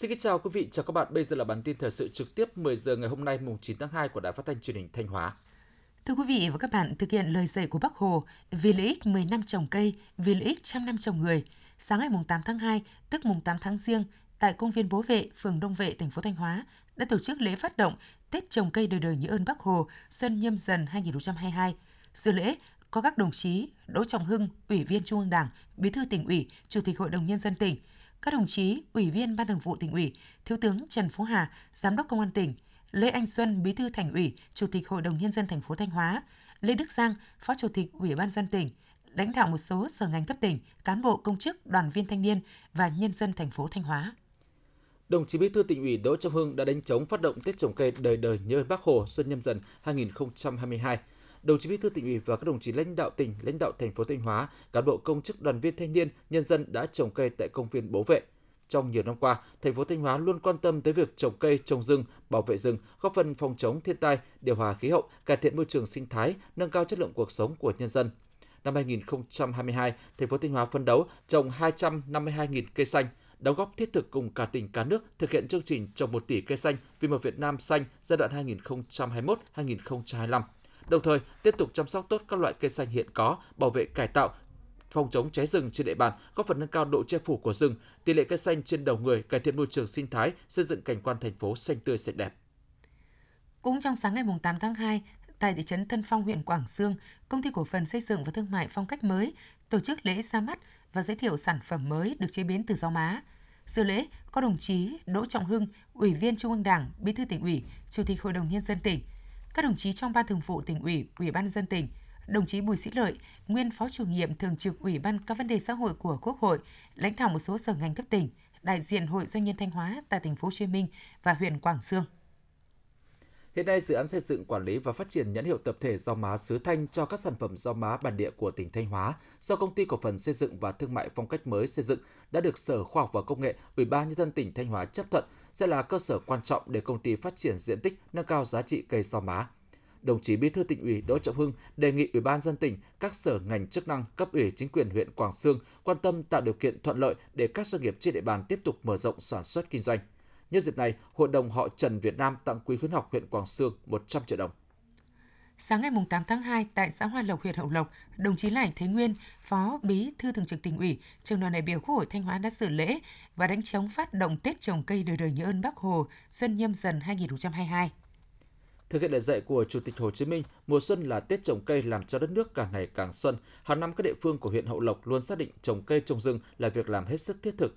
Xin kính chào quý vị, chào các bạn. Bây giờ là bản tin thời sự trực tiếp 10 giờ ngày hôm nay mùng 9 tháng 2 của Đài Phát thanh Truyền hình Thanh Hóa. Thưa quý vị và các bạn, thực hiện lời dạy của Bác Hồ, vì lợi ích 10 năm trồng cây, vì lợi ích trăm năm trồng người. Sáng ngày mùng 8 tháng 2, tức mùng 8 tháng Giêng, tại công viên Bố Vệ, phường Đông Vệ, thành phố Thanh Hóa đã tổ chức lễ phát động Tết trồng cây đời đời nhớ ơn Bác Hồ Xuân Nhâm Dần 2022. Dự lễ có các đồng chí Đỗ Trọng Hưng, Ủy viên Trung ương Đảng, Bí thư Tỉnh ủy, Chủ tịch Hội đồng Nhân dân tỉnh, các đồng chí Ủy viên Ban Thường vụ Tỉnh ủy, Thiếu tướng Trần Phú Hà, Giám đốc Công an tỉnh, Lê Anh Xuân, Bí thư Thành ủy, Chủ tịch Hội đồng Nhân dân thành phố Thanh Hóa, Lê Đức Giang, Phó Chủ tịch Ủy ban nhân dân tỉnh, lãnh đạo một số sở ngành cấp tỉnh, cán bộ công chức, đoàn viên thanh niên và nhân dân thành phố Thanh Hóa. Đồng chí Bí thư Tỉnh ủy Đỗ Trọng Hưng đã đánh trống phát động Tết trồng cây đời đời nhớ Bác Hồ Xuân Nhâm Dần 2022. Đồng chí Bí thư Tỉnh ủy và các đồng chí lãnh đạo tỉnh, lãnh đạo thành phố Thanh Hóa, cán bộ công chức, đoàn viên thanh niên, nhân dân đã trồng cây tại công viên Bố Vệ. Trong nhiều năm qua, thành phố Thanh Hóa luôn quan tâm tới việc trồng cây, trồng rừng, bảo vệ rừng, góp phần phòng chống thiên tai, điều hòa khí hậu, cải thiện môi trường sinh thái, nâng cao chất lượng cuộc sống của nhân dân. Năm 2022, thành phố Thanh Hóa phấn đấu trồng 252.000 cây xanh, đóng góp thiết thực cùng cả tỉnh cả nước thực hiện chương trình trồng 1 tỷ cây xanh vì một Việt Nam xanh giai đoạn 2021-2025. Đồng thời, tiếp tục chăm sóc tốt các loại cây xanh hiện có, bảo vệ cải tạo, phòng chống cháy rừng trên địa bàn, góp phần nâng cao độ che phủ của rừng, tỷ lệ cây xanh trên đầu người, cải thiện môi trường sinh thái, xây dựng cảnh quan thành phố xanh tươi sạch đẹp. Cũng trong sáng ngày 8 tháng 2, tại thị trấn Tân Phong, huyện Quảng Sương, Công ty Cổ phần Xây dựng và Thương mại Phong Cách mới tổ chức lễ ra mắt và giới thiệu sản phẩm mới được chế biến từ rau má. Dự lễ có đồng chí Đỗ Trọng Hưng, Ủy viên Trung ương Đảng, Bí thư Tỉnh ủy, Chủ tịch Hội đồng Nhân dân tỉnh, các đồng chí trong Ban Thường vụ Tỉnh ủy, Ủy ban nhân dân tỉnh, đồng chí Bùi Sĩ Lợi, nguyên Phó Chủ nhiệm Thường trực Ủy ban các vấn đề xã hội của Quốc hội, lãnh đạo một số sở ngành cấp tỉnh, đại diện Hội Doanh nhân Thanh Hóa tại thành phố Hồ Chí Minh và huyện Quảng Sương. Hiện nay, dự án xây dựng, quản lý và phát triển nhãn hiệu tập thể rau má Sứ Thanh cho các sản phẩm rau má bản địa của tỉnh Thanh Hóa do Công ty Cổ phần Xây dựng và Thương mại Phong Cách mới xây dựng đã được Sở Khoa học và Công nghệ, Ủy ban nhân dân tỉnh Thanh Hóa chấp thuận sẽ là cơ sở quan trọng để công ty phát triển diện tích, nâng cao giá trị cây rau má. Đồng chí Bí thư Tỉnh ủy Đỗ Trọng Hưng đề nghị Ủy ban nhân dân tỉnh, các sở ngành chức năng, cấp ủy chính quyền huyện Quảng Sương quan tâm tạo điều kiện thuận lợi để các doanh nghiệp trên địa bàn tiếp tục mở rộng sản xuất kinh doanh. Nhân dịp này, Hội đồng họ Trần Việt Nam tặng Quỹ khuyến học huyện Quảng Sương 100 triệu đồng. Sáng ngày 8 tháng 2, tại xã Hoa Lộc, huyện Hậu Lộc, đồng chí Lại Thế Nguyên, Phó Bí thư Thường trực Tỉnh ủy, Trưởng đoàn đại biểu Quốc hội Thanh Hóa đã dự lễ và đánh trống phát động Tết trồng cây đời đời nhớ ơn Bác Hồ Xuân Nhâm Dần 2022. Thực hiện lời dạy của Chủ tịch Hồ Chí Minh, mùa xuân là Tết trồng cây làm cho đất nước càng ngày càng xuân. Hàng năm các địa phương của huyện Hậu Lộc luôn xác định trồng cây trồng rừng là việc làm hết sức thiết thực,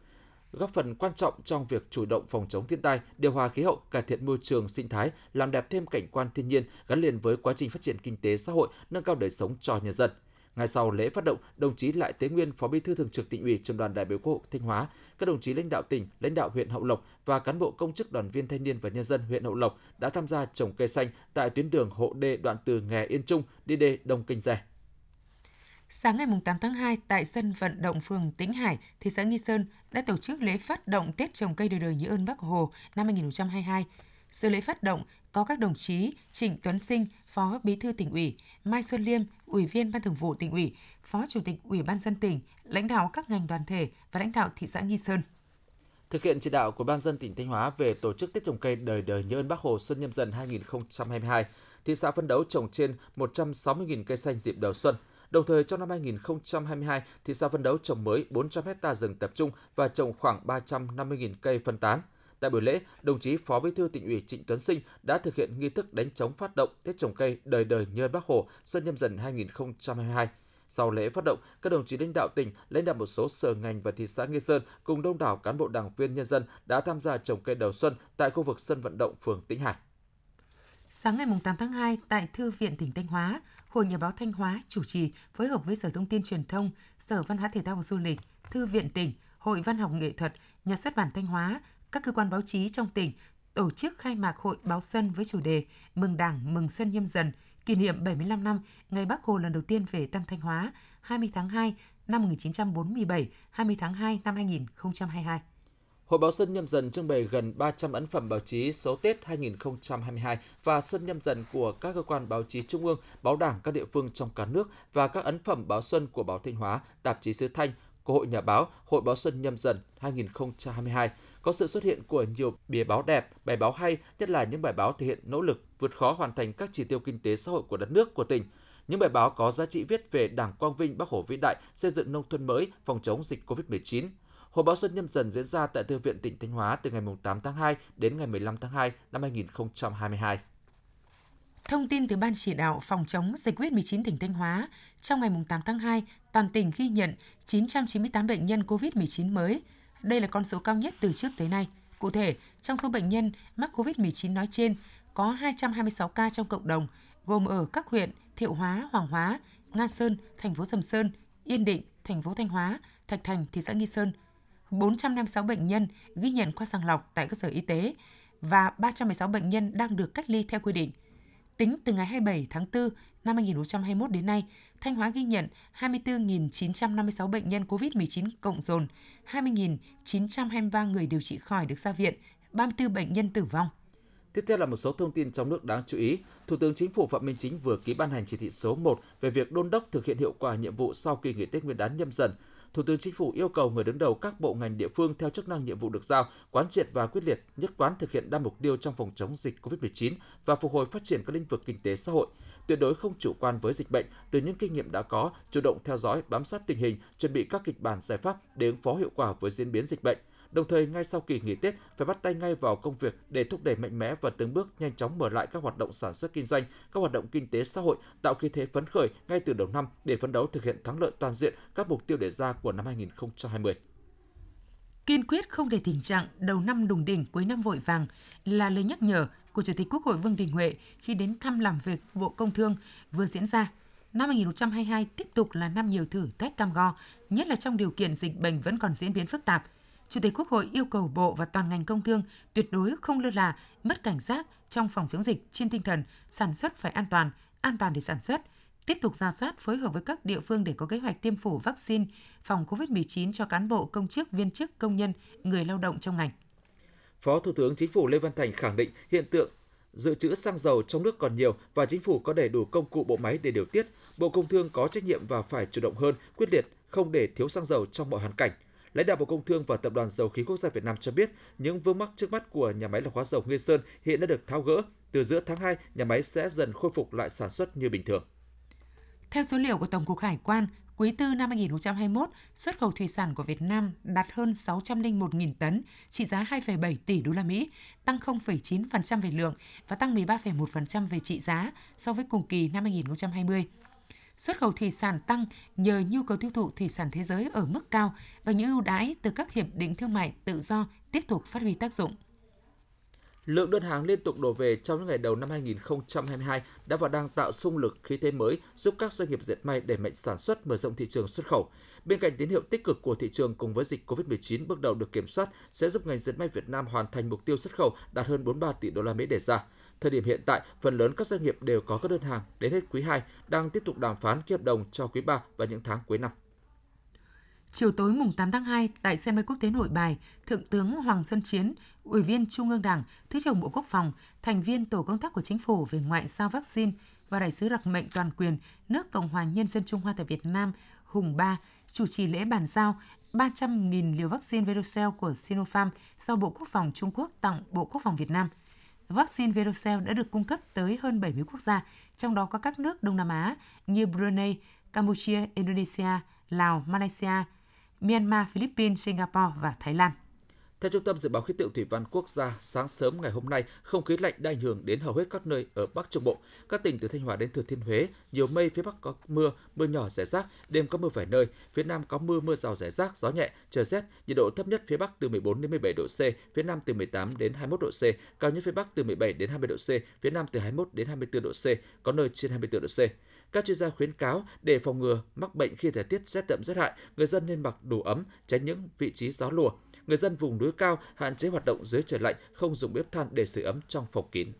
góp phần quan trọng trong việc chủ động phòng chống thiên tai, điều hòa khí hậu, cải thiện môi trường sinh thái, làm đẹp thêm cảnh quan thiên nhiên gắn liền với quá trình phát triển kinh tế xã hội, nâng cao đời sống cho nhân dân. Ngay sau lễ phát động, đồng chí Lại Thế Nguyên, Phó Bí thư Thường trực Tỉnh ủy, Trưởng đoàn đại biểu Quốc hội Thanh Hóa, các đồng chí lãnh đạo tỉnh, lãnh đạo huyện Hậu Lộc và cán bộ công chức, đoàn viên thanh niên và nhân dân huyện Hậu Lộc đã tham gia trồng cây xanh tại tuyến đường Hộ Đê đoạn từ Nghè Yên Trung đi Đê Đông Kinh Dè. Sáng ngày 8 tháng 2, tại sân vận động phường Tĩnh Hải, thị xã Nghi Sơn đã tổ chức lễ phát động Tết trồng cây đời đời nhớ ơn Bác Hồ năm 2022. Dự lễ phát động có các đồng chí Trịnh Tuấn Sinh, Phó Bí thư Tỉnh ủy, Mai Xuân Liêm, Ủy viên Ban Thường vụ Tỉnh ủy, Phó Chủ tịch Ủy ban nhân dân tỉnh, lãnh đạo các ngành đoàn thể và lãnh đạo thị xã Nghi Sơn. Thực hiện chỉ đạo của Ban dân tỉnh Thanh Hóa về tổ chức Tết trồng cây đời đời nhớ ơn Bác Hồ Xuân Nhâm Dần 2022, thị xã phấn đấu trồng trên 160.000 cây xanh dịp đầu xuân. Đồng thời, trong năm 2022, thị xã phấn đấu trồng mới 400 ha rừng tập trung và trồng khoảng 350.000 cây phân tán. Tại buổi lễ, đồng chí Phó Bí thư Tỉnh ủy Trịnh Tuấn Sinh đã thực hiện nghi thức đánh trống phát động Tết trồng cây đời đời nhớ Bác Hồ Xuân Nhâm Dần 2022. Sau lễ phát động, các đồng chí lãnh đạo tỉnh, lãnh đạo một số sở ngành và thị xã Nghi Sơn cùng đông đảo cán bộ đảng viên nhân dân đã tham gia trồng cây đầu xuân tại khu vực sân vận động phường Tĩnh Hải. Sáng ngày 8 tháng 2, tại Thư viện tỉnh Thanh Hóa, Hội Nhà báo Thanh Hóa chủ trì phối hợp với Sở Thông tin Truyền thông, Sở Văn hóa Thể thao và Du lịch, Thư viện tỉnh, Hội Văn học Nghệ thuật, Nhà xuất bản Thanh Hóa, các cơ quan báo chí trong tỉnh tổ chức khai mạc Hội Báo Xuân với chủ đề Mừng Đảng, Mừng Xuân Nhâm Dần, kỷ niệm 75 năm ngày Bác Hồ lần đầu tiên về thăm Thanh Hóa, 20 tháng 2 năm 1947, 20 tháng 2 năm 2022. Hội Báo Xuân Nhâm Dần trưng bày gần 300 ấn phẩm báo chí số Tết 2022 và Xuân Nhâm Dần của các cơ quan báo chí trung ương, báo đảng các địa phương trong cả nước và các ấn phẩm báo xuân của báo Thanh Hóa, tạp chí Sứ Thanh, của Hội Nhà báo, Hội Báo Xuân Nhâm Dần 2022, có sự xuất hiện của nhiều bìa báo đẹp, bài báo hay, nhất là những bài báo thể hiện nỗ lực vượt khó hoàn thành các chỉ tiêu kinh tế xã hội của đất nước, của tỉnh. Những bài báo có giá trị viết về Đảng quang vinh, Bác Hồ vĩ đại, xây dựng nông thôn mới, phòng chống dịch Covid-19. Hội báo Xuân Nhâm Dần diễn ra tại Thư viện tỉnh Thanh Hóa từ ngày 8 tháng 2 đến ngày 15 tháng 2 năm 2022. Thông tin từ Ban chỉ đạo phòng chống dịch COVID-19 tỉnh Thanh Hóa, trong ngày 8 tháng 2, toàn tỉnh ghi nhận 998 bệnh nhân COVID-19 mới. Đây là con số cao nhất từ trước tới nay. Cụ thể, trong số bệnh nhân mắc COVID-19 nói trên, có 226 ca trong cộng đồng, gồm ở các huyện Thiệu Hóa, Hoàng Hóa, Nga Sơn, thành phố Sầm Sơn, Yên Định, thành phố Thanh Hóa, Thạch Thành, thị xã Nghi Sơn. 456 bệnh nhân ghi nhận qua sàng lọc tại cơ sở y tế và 316 bệnh nhân đang được cách ly theo quy định. Tính từ ngày 27 tháng 4 năm 2021 đến nay, Thanh Hóa ghi nhận 24.956 bệnh nhân COVID-19 cộng dồn, 20.923 người điều trị khỏi được ra viện, 34 bệnh nhân tử vong. Tiếp theo là một số thông tin trong nước đáng chú ý. Thủ tướng Chính phủ Phạm Minh Chính vừa ký ban hành chỉ thị số 1 về việc đôn đốc thực hiện hiệu quả nhiệm vụ sau kỳ nghỉ Tết Nguyên đán Nhâm Dần. Thủ tướng Chính phủ yêu cầu người đứng đầu các bộ ngành địa phương theo chức năng nhiệm vụ được giao, quán triệt và quyết liệt, nhất quán thực hiện đa mục tiêu trong phòng chống dịch COVID-19 và phục hồi phát triển các lĩnh vực kinh tế xã hội. Tuyệt đối không chủ quan với dịch bệnh, từ những kinh nghiệm đã có, chủ động theo dõi, bám sát tình hình, chuẩn bị các kịch bản giải pháp để ứng phó hiệu quả với diễn biến dịch bệnh. Đồng thời, ngay sau kỳ nghỉ Tết, phải bắt tay ngay vào công việc để thúc đẩy mạnh mẽ và từng bước nhanh chóng mở lại các hoạt động sản xuất kinh doanh, các hoạt động kinh tế xã hội, tạo khí thế phấn khởi ngay từ đầu năm để phấn đấu thực hiện thắng lợi toàn diện các mục tiêu đề ra của năm 2020. Kiên quyết không để tình trạng đầu năm đùng đỉnh cuối năm vội vàng là lời nhắc nhở của Chủ tịch Quốc hội Vương Đình Huệ khi đến thăm làm việc Bộ Công Thương vừa diễn ra. Năm 2022 tiếp tục là năm nhiều thử thách cam go, nhất là trong điều kiện dịch bệnh vẫn còn diễn biến phức tạp. Chủ tịch Quốc hội yêu cầu Bộ và toàn ngành công thương tuyệt đối không lơ là, mất cảnh giác trong phòng chống dịch trên tinh thần sản xuất phải an toàn để sản xuất, tiếp tục rà soát phối hợp với các địa phương để có kế hoạch tiêm phủ vaccine phòng COVID-19 cho cán bộ, công chức, viên chức, công nhân, người lao động trong ngành. Phó Thủ tướng Chính phủ Lê Văn Thành khẳng định hiện tượng dự trữ xăng dầu trong nước còn nhiều và Chính phủ có đầy đủ công cụ bộ máy để điều tiết. Bộ Công Thương có trách nhiệm và phải chủ động hơn, quyết liệt, không để thiếu xăng dầu trong mọi hoàn cảnh. Lãnh đạo Bộ Công Thương và Tập đoàn Dầu khí Quốc gia Việt Nam cho biết, những vướng mắc trước mắt của nhà máy lọc hóa dầu Nghi Sơn hiện đã được tháo gỡ. Từ giữa tháng 2, nhà máy sẽ dần khôi phục lại sản xuất như bình thường. Theo số liệu của Tổng cục Hải quan, quý 4 năm 2021, xuất khẩu thủy sản của Việt Nam đạt hơn 601.000 tấn, trị giá 2,7 tỷ đô la Mỹ, tăng 0,9% về lượng và tăng 13,1% về trị giá so với cùng kỳ năm 2020. Xuất khẩu thủy sản tăng nhờ nhu cầu tiêu thụ thủy sản thế giới ở mức cao và những ưu đãi từ các hiệp định thương mại tự do tiếp tục phát huy tác dụng. Lượng đơn hàng liên tục đổ về trong những ngày đầu năm 2022 đã và đang tạo xung lực khí thế mới giúp các doanh nghiệp dệt may đẩy mạnh sản xuất, mở rộng thị trường xuất khẩu. Bên cạnh tín hiệu tích cực của thị trường cùng với dịch Covid-19 bước đầu được kiểm soát sẽ giúp ngành dệt may Việt Nam hoàn thành mục tiêu xuất khẩu đạt hơn 43 tỷ đô la Mỹ đề ra. Thời điểm hiện tại, phần lớn các doanh nghiệp đều có các đơn hàng đến hết quý 2, đang tiếp tục đàm phán ký hợp đồng cho quý 3 và những tháng cuối năm. Chiều tối mùng 8 tháng 2 tại sân bay quốc tế Nội Bài, Thượng tướng Hoàng Xuân Chiến, Ủy viên Trung ương Đảng, Thứ trưởng Bộ Quốc phòng, thành viên tổ công tác của Chính phủ về ngoại giao vaccine và đại sứ đặc mệnh toàn quyền nước Cộng hòa Nhân dân Trung Hoa tại Việt Nam, Hùng Ba, chủ trì lễ bàn giao 300.000 liều vaccine Verocell của Sinopharm do Bộ Quốc phòng Trung Quốc tặng Bộ Quốc phòng Việt Nam. Vaccine Verocell đã được cung cấp tới hơn 70 quốc gia, trong đó có các nước Đông Nam Á như Brunei, Campuchia, Indonesia, Lào, Malaysia, Myanmar, Philippines, Singapore và Thái Lan. Theo Trung tâm Dự báo Khí tượng Thủy văn Quốc gia, sáng sớm ngày hôm nay, không khí lạnh đã ảnh hưởng đến hầu hết các nơi ở Bắc Trung Bộ. Các tỉnh từ Thanh Hóa đến Thừa Thiên Huế, nhiều mây, phía Bắc có mưa, mưa nhỏ rải rác, đêm có mưa vài nơi, phía Nam có mưa, mưa rào rải rác, gió nhẹ, trời rét, nhiệt độ thấp nhất phía Bắc từ 14 đến 17 độ C, phía Nam từ 18 đến 21 độ C, cao nhất phía Bắc từ 17 đến 20 độ C, phía Nam từ 21 đến 24 độ C, có nơi trên 24 độ C. Các chuyên gia khuyến cáo để phòng ngừa mắc bệnh khi thời tiết rét đậm rét hại, người dân nên mặc đủ ấm, tránh những vị trí gió lùa. Người dân vùng núi cao hạn chế hoạt động dưới trời lạnh, không dùng bếp than để sưởi ấm trong phòng kín.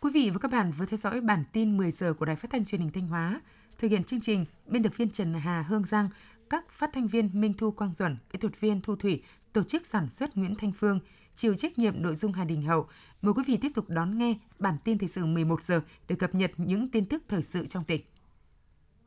Quý vị và các bạn vừa theo dõi bản tin 10 giờ của Đài Phát thanh Truyền hình Thanh Hóa. Thực hiện chương trình, biên tập viên Trần Hà Hương Giang, các phát thanh viên Minh Thu Quang Duẩn, kỹ thuật viên Thu Thủy, tổ chức sản xuất Nguyễn Thanh Phương, chịu trách nhiệm nội dung Hà Đình Hậu. Mời quý vị tiếp tục đón nghe bản tin thời sự 11 giờ để cập nhật những tin tức thời sự trong tỉnh.